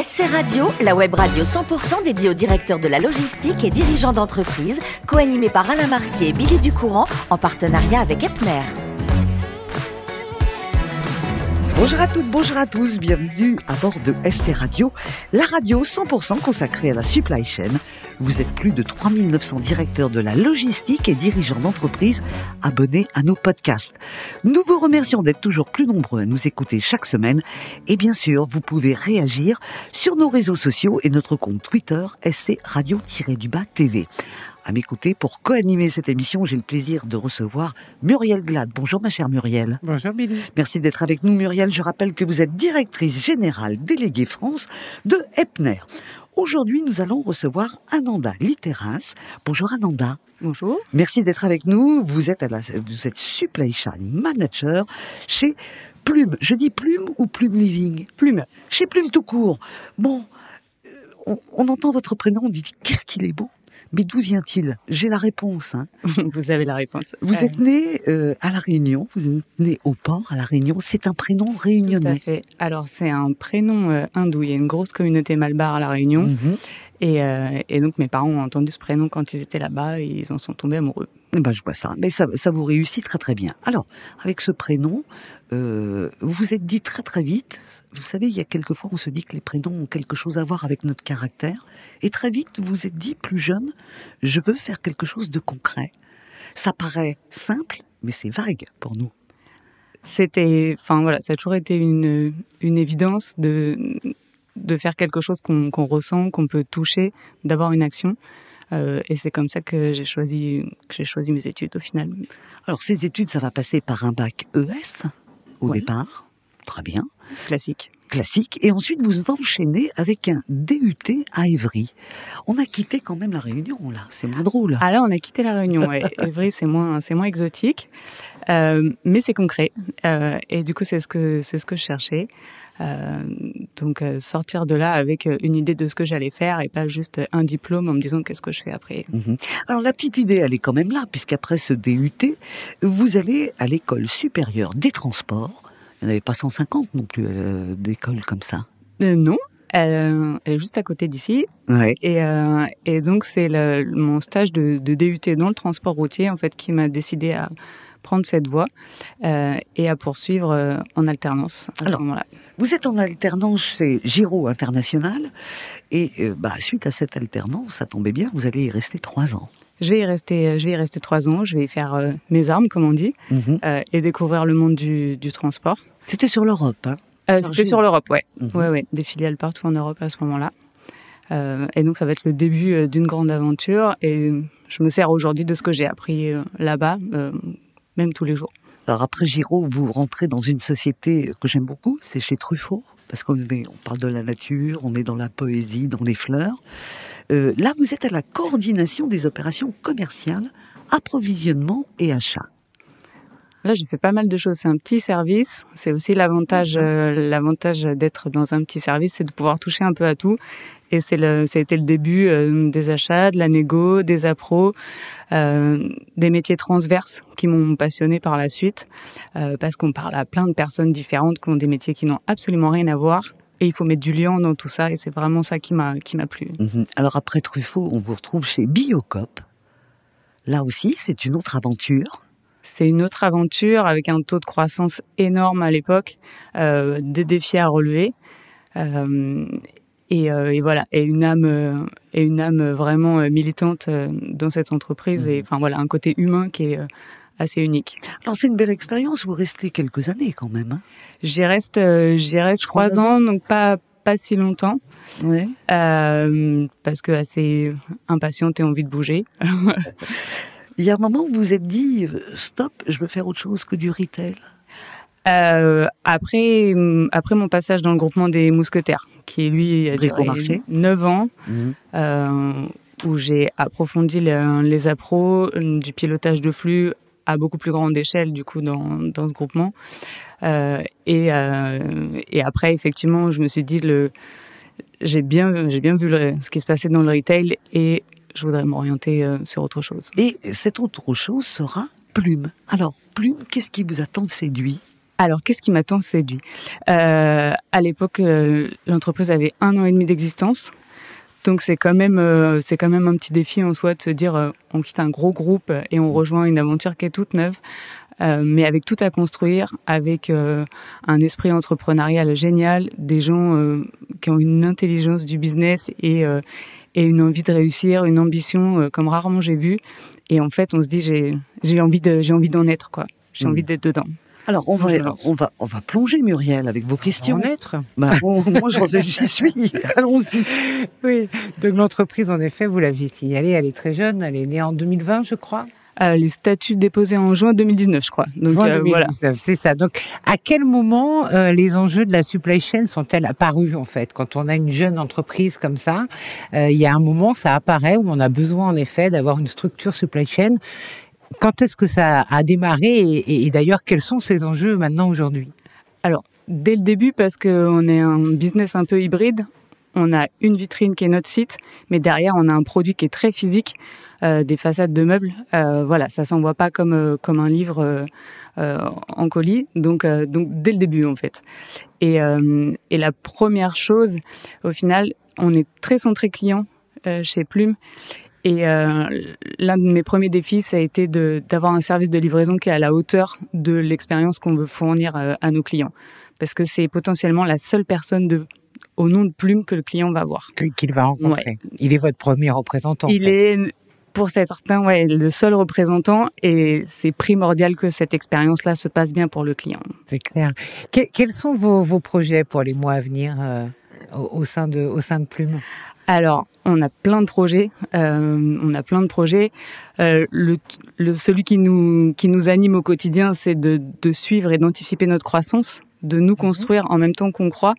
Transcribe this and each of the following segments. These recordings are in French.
SC Radio, la web radio 100% dédiée aux directeurs de la logistique et dirigeants d'entreprise, co-animée par Alain Martier et Billy Ducourant, en partenariat avec Hepner. Bonjour à toutes, bonjour à tous, bienvenue à bord de SC Radio, la radio 100% consacrée à la supply chain. Vous êtes plus de 3900 directeurs de la logistique et dirigeants d'entreprises abonnés à nos podcasts. Nous vous remercions d'être toujours plus nombreux à nous écouter chaque semaine. Et bien sûr, vous pouvez réagir sur nos réseaux sociaux et notre compte Twitter, SC Radio-du-bas-TV. À mes côtés, pour co-animer cette émission, j'ai le plaisir de recevoir Muriel Glade. Bonjour ma chère Muriel. Bonjour Billy. Merci d'être avec nous Muriel. Je rappelle que vous êtes directrice générale déléguée France de Hepner. Aujourd'hui, nous allons recevoir Ananda Lliteras. Bonjour Ananda. Bonjour. Merci d'être avec nous. Vous êtes Supply Chain Manager chez Plume. Je dis Plume ou Plume Living ? Plume. Chez Plume tout court. Bon, on entend votre prénom, on dit qu'est-ce qu'il est beau ? Mais d'où vient-il ? J'ai la réponse. Hein. Vous avez la réponse. Vous êtes né à La Réunion, vous êtes né au port, à La Réunion. C'est un prénom réunionnais. Tout à fait. Alors, c'est un prénom hindou. Il y a une grosse communauté malbar à La Réunion. Mm-hmm. Et donc, mes parents ont entendu ce prénom quand ils étaient là-bas et ils en sont tombés amoureux. Ben, je vois ça. Mais ça vous réussit très, très bien. Alors, avec ce prénom, vous vous êtes dit très, très vite. Vous savez, il y a quelquefois, on se dit que les prénoms ont quelque chose à voir avec notre caractère. Et très vite, vous vous êtes dit, plus jeune, je veux faire quelque chose de concret. Ça paraît simple, mais c'est vague pour nous. Ça a toujours été une évidence de faire quelque chose qu'on ressent, qu'on peut toucher, d'avoir une action. Et c'est comme ça que j'ai choisi mes études au final. Alors ces études, ça va passer par un bac ES au départ. Très bien. Classique. Et ensuite, vous enchaînez avec un DUT à Évry. On a quitté quand même La Réunion, là. C'est moins drôle. Ah là, on a quitté La Réunion. Ouais. Évry, c'est moins exotique. Mais c'est concret. Et du coup, c'est ce que je cherchais. Donc, sortir de là avec une idée de ce que j'allais faire et pas juste un diplôme en me disant qu'est-ce que je fais après. Mmh. Alors, la petite idée, elle est quand même là, puisqu'après ce DUT, vous allez à l'École supérieure des transports. Il n'y en avait pas 150 non plus d'écoles comme ça. Non, elle est juste à côté d'ici. Ouais. Et donc, c'est mon stage de DUT dans le transport routier en fait, qui m'a décidé à prendre cette voie et à poursuivre en alternance à ce moment-là. Vous êtes en alternance chez Giro International et suite à cette alternance, ça tombait bien, vous allez y rester 3 ans. Je vais y rester 3 ans, je vais y faire mes armes, comme on dit, et découvrir le monde du transport. C'était sur l'Europe, hein ? C'était sur l'Europe, ouais. Mmh. Ouais. Des filiales partout en Europe à ce moment-là. Et donc, ça va être le début d'une grande aventure et je me sers aujourd'hui de ce que j'ai appris là-bas, même tous les jours. Alors après Giro, vous rentrez dans une société que j'aime beaucoup, c'est chez Truffaut, parce qu'on parle de la nature, on est dans la poésie, dans les fleurs. Là, vous êtes à la coordination des opérations commerciales, approvisionnement et achat. Là, j'ai fait pas mal de choses. C'est un petit service. C'est aussi l'avantage d'être dans un petit service, c'est de pouvoir toucher un peu à tout. Et ça a été le début des achats, de la négo, des appros, des métiers transverses qui m'ont passionnée par la suite. Parce qu'on parle à plein de personnes différentes qui ont des métiers qui n'ont absolument rien à voir. Et il faut mettre du lien dans tout ça. Et c'est vraiment ça qui m'a plu. Mmh. Alors après Truffaut, on vous retrouve chez Biocoop. Là aussi, c'est une autre aventure. C'est une autre aventure avec un taux de croissance énorme à l'époque, des défis à relever, et une âme vraiment militante dans cette entreprise, et un côté humain qui est assez unique. Alors c'est une belle expérience. Vous restez quelques années quand même. Hein. J'y reste 3 ans, donc pas si longtemps, ouais. Parce que assez impatiente et envie de bouger. Il y a un moment où vous vous êtes dit « Stop, je veux faire autre chose que du retail ». Après mon passage dans le groupement des Mousquetaires, qui lui a duré 9 ans, où j'ai approfondi les appros, du pilotage de flux à beaucoup plus grande échelle du coup dans ce groupement. Et après, effectivement, je me suis dit j'ai bien vu ce qui se passait dans le retail et je voudrais m'orienter sur autre chose. Et cette autre chose sera Plume. Alors, Plume, qu'est-ce qui vous a tant séduit Alors, qu'est-ce qui m'a tant séduit ? À l'époque, l'entreprise avait 1 an et demi d'existence. Donc c'est quand même un petit défi en soi de se dire on quitte un gros groupe et on rejoint une aventure qui est toute neuve, mais avec tout à construire, avec un esprit entrepreneurial génial, des gens qui ont une intelligence du business et une envie de réussir, une ambition comme rarement j'ai vu. Et en fait, on se dit j'ai envie d'en être quoi. J'ai envie d'être dedans. Alors, on va plonger, Muriel, avec vos questions. Moi, j'y suis. Allons-y. Oui. Donc, l'entreprise, en effet, vous l'aviez signalée, elle est très jeune. Elle est née en 2020, je crois. Les statuts déposés en juin 2019, je crois. Donc, juin 2019, voilà. C'est ça. Donc, à quel moment les enjeux de la supply chain sont-elles apparus, en fait ? Quand on a une jeune entreprise comme ça, il y a un moment, ça apparaît, où on a besoin, en effet, d'avoir une structure supply chain. Quand est-ce que ça a démarré et d'ailleurs, quels sont ces enjeux maintenant aujourd'hui ? Alors, dès le début, parce qu'on est un business un peu hybride, on a une vitrine qui est notre site, mais derrière, on a un produit qui est très physique, des façades de meubles. Voilà, ça s'envoie pas comme un livre en colis, donc dès le début, en fait. Et la première chose, au final, on est très centré client chez Plume. Et l'un de mes premiers défis, ça a été d'avoir un service de livraison qui est à la hauteur de l'expérience qu'on veut fournir à nos clients. Parce que c'est potentiellement la seule personne au nom de Plume que le client va voir. Qu'il va rencontrer. Ouais. Il est votre premier représentant. Il est, pour certains, le seul représentant. Et c'est primordial que cette expérience-là se passe bien pour le client. C'est clair. Quels sont vos projets pour les mois à venir au sein de Plume ? Alors, on a plein de projets. Celui qui nous anime au quotidien, c'est de suivre et d'anticiper notre croissance, de nous construire en même temps qu'on croit.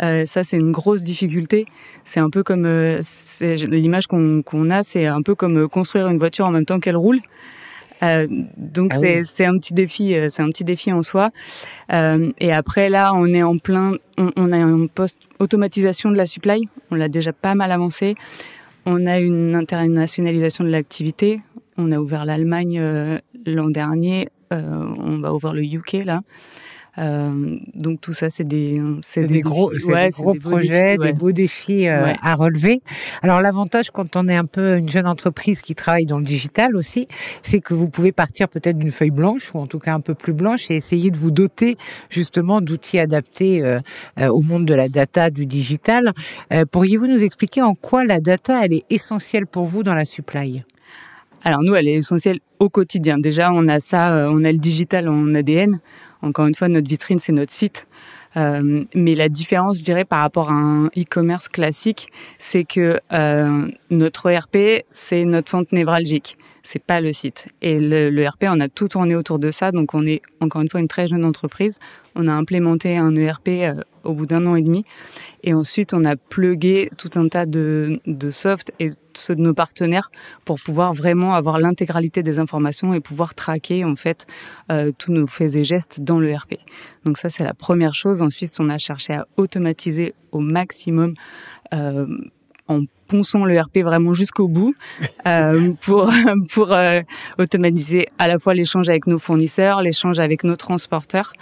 Ça, c'est une grosse difficulté. C'est un peu comme l'image qu'on a, c'est un peu comme construire une voiture en même temps qu'elle roule. C'est un petit défi, en soi. Et après là, on est en plein, on a une post-automatisation de la supply. On l'a déjà pas mal avancé. On a une internationalisation de l'activité. On a ouvert l'Allemagne l'an dernier. On va ouvrir le UK là. Donc tout ça, c'est des gros projets, des beaux défis à relever. Alors l'avantage quand on est un peu une jeune entreprise qui travaille dans le digital aussi, c'est que vous pouvez partir peut-être d'une feuille blanche ou en tout cas un peu plus blanche et essayer de vous doter justement d'outils adaptés au monde de la data, du digital. Pourriez-vous nous expliquer en quoi la data elle est essentielle pour vous dans la supply ? Alors nous, elle est essentielle au quotidien. Déjà, on a ça, on a le digital en ADN. Encore une fois, notre vitrine, c'est notre site. Mais la différence, je dirais, par rapport à un e-commerce classique, c'est que notre ERP, c'est notre centre névralgique. C'est pas le site. Et le ERP, on a tout tourné autour de ça. Donc, on est, encore une fois, une très jeune entreprise. On a implémenté un ERP au bout d'1 an et demi. Et ensuite, on a plugué tout un tas de softs et ceux de nos partenaires pour pouvoir vraiment avoir l'intégralité des informations et pouvoir traquer, en fait, tous nos faits et gestes dans le ERP. Donc ça, c'est la première chose. Ensuite, on a cherché à automatiser au maximum en ponçant le ERP vraiment jusqu'au bout pour automatiser à la fois l'échange avec nos fournisseurs, l'échange avec nos transporteurs.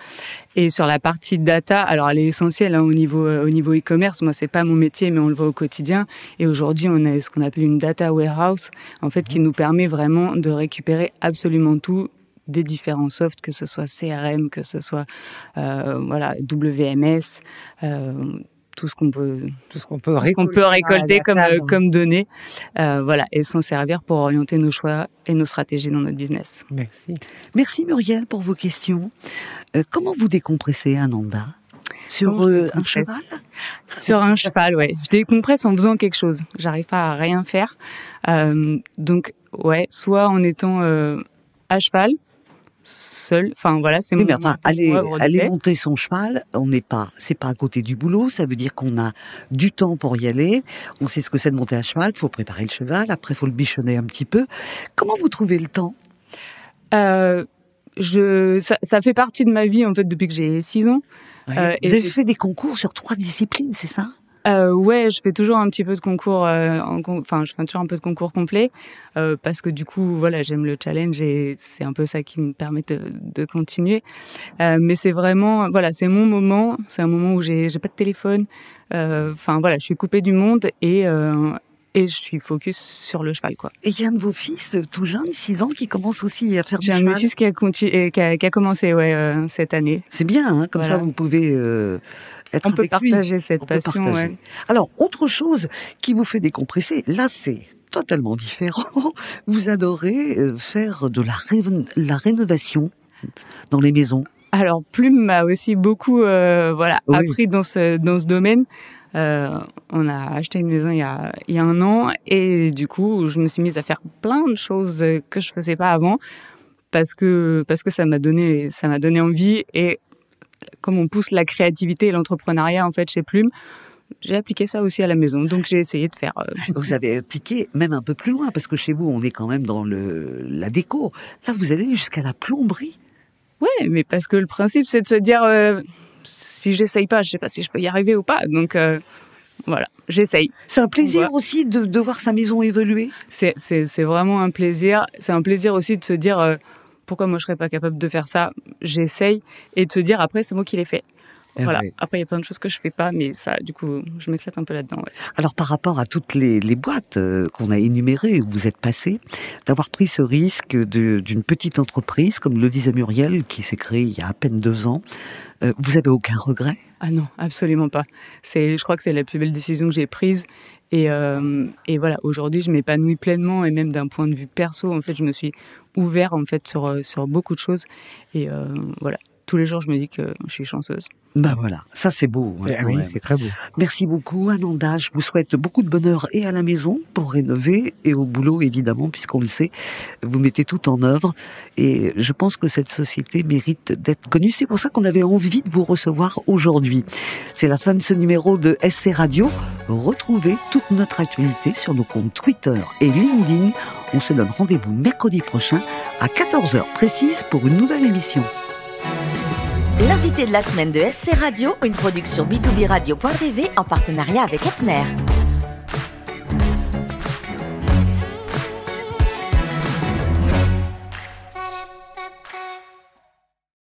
Et sur la partie data, alors elle est essentielle au niveau e-commerce. Moi, c'est pas mon métier, mais on le voit au quotidien. Et aujourd'hui, on a ce qu'on appelle une data warehouse, en fait, qui nous permet vraiment de récupérer absolument tout des différents softs, que ce soit CRM, que ce soit WMS, tout ce qu'on peut récolter comme données, et s'en servir pour orienter nos choix et nos stratégies dans notre business. Merci Muriel pour vos questions. Comment vous décompressez, Ananda ? Sur un cheval, ouais. Je décompresse en faisant quelque chose. J'arrive pas à rien faire. Soit en étant à cheval, seul, c'est mon... aller monter son cheval, c'est pas à côté du boulot, ça veut dire qu'on a du temps pour y aller, on sait ce que c'est de monter à cheval, faut préparer le cheval, après faut le bichonner un petit peu. Comment vous trouvez le temps ? Ça fait partie de ma vie, en fait, depuis que j'ai 6 ans. Ouais. Vous avez fait des concours sur 3 disciplines, c'est ça ? Ouais, je fais toujours un petit peu de concours, je fais toujours un peu de concours complet, parce que du coup, voilà, j'aime le challenge et c'est un peu ça qui me permet de continuer. Mais c'est vraiment, voilà, c'est mon moment, c'est un moment où j'ai pas de téléphone, je suis coupée du monde et je suis focus sur le cheval, quoi. Et il y a un de vos fils, tout jeune, 6 ans, qui commence aussi à faire du cheval. J'ai un de mes fils qui a commencé, cette année. C'est bien, hein, comme voilà. Ça, vous pouvez être avec lui. On peut partager cette passion, ouais. Alors, autre chose qui vous fait décompresser, là, c'est totalement différent. Vous adorez faire de la rénovation dans les maisons. Alors, Plume m'a aussi beaucoup appris dans ce domaine. On a acheté une maison il y a un an et du coup je me suis mise à faire plein de choses que je faisais pas avant parce que ça m'a donné envie, et comme on pousse la créativité et l'entrepreneuriat en fait chez Plume, j'ai appliqué ça aussi à la maison, donc j'ai essayé de faire... Vous avez appliqué même un peu plus loin, parce que chez vous on est quand même dans la déco, là vous allez jusqu'à la plomberie. Ouais, mais parce que le principe c'est de se dire... si j'essaye pas, je sais pas si je peux y arriver ou pas. Donc j'essaye. C'est un plaisir aussi de voir sa maison évoluer. C'est vraiment un plaisir. C'est un plaisir aussi de se dire pourquoi moi je serais pas capable de faire ça. J'essaye, et de se dire après c'est moi qui l'ai fait. Voilà. Ouais. Après, il y a plein de choses que je fais pas, mais ça, du coup, je m'éclate un peu là-dedans. Ouais. Alors, par rapport à toutes les boîtes qu'on a énumérées, où vous êtes passé, d'avoir pris ce risque d'une petite entreprise, comme le disait Muriel, qui s'est créée il y a à peine 2 ans, vous avez aucun regret? Ah non, absolument pas. Je crois que c'est la plus belle décision que j'ai prise. Et voilà, aujourd'hui, je m'épanouis pleinement, et même d'un point de vue perso, en fait, je me suis ouvert en fait sur beaucoup de choses. Et voilà. Tous les jours, je me dis que je suis chanceuse. Ben voilà, ça c'est beau. Hein, oui, c'est très beau. Merci beaucoup, Ananda. Je vous souhaite beaucoup de bonheur, et à la maison pour rénover, et au boulot évidemment, puisqu'on le sait, vous mettez tout en œuvre. Et je pense que cette société mérite d'être connue. C'est pour ça qu'on avait envie de vous recevoir aujourd'hui. C'est la fin de ce numéro de SC Radio. Retrouvez toute notre actualité sur nos comptes Twitter et LinkedIn. On se donne rendez-vous mercredi prochain à 14h précise pour une nouvelle émission. L'invité de la semaine de SC Radio, une production b2bradio.tv en partenariat avec Hepner.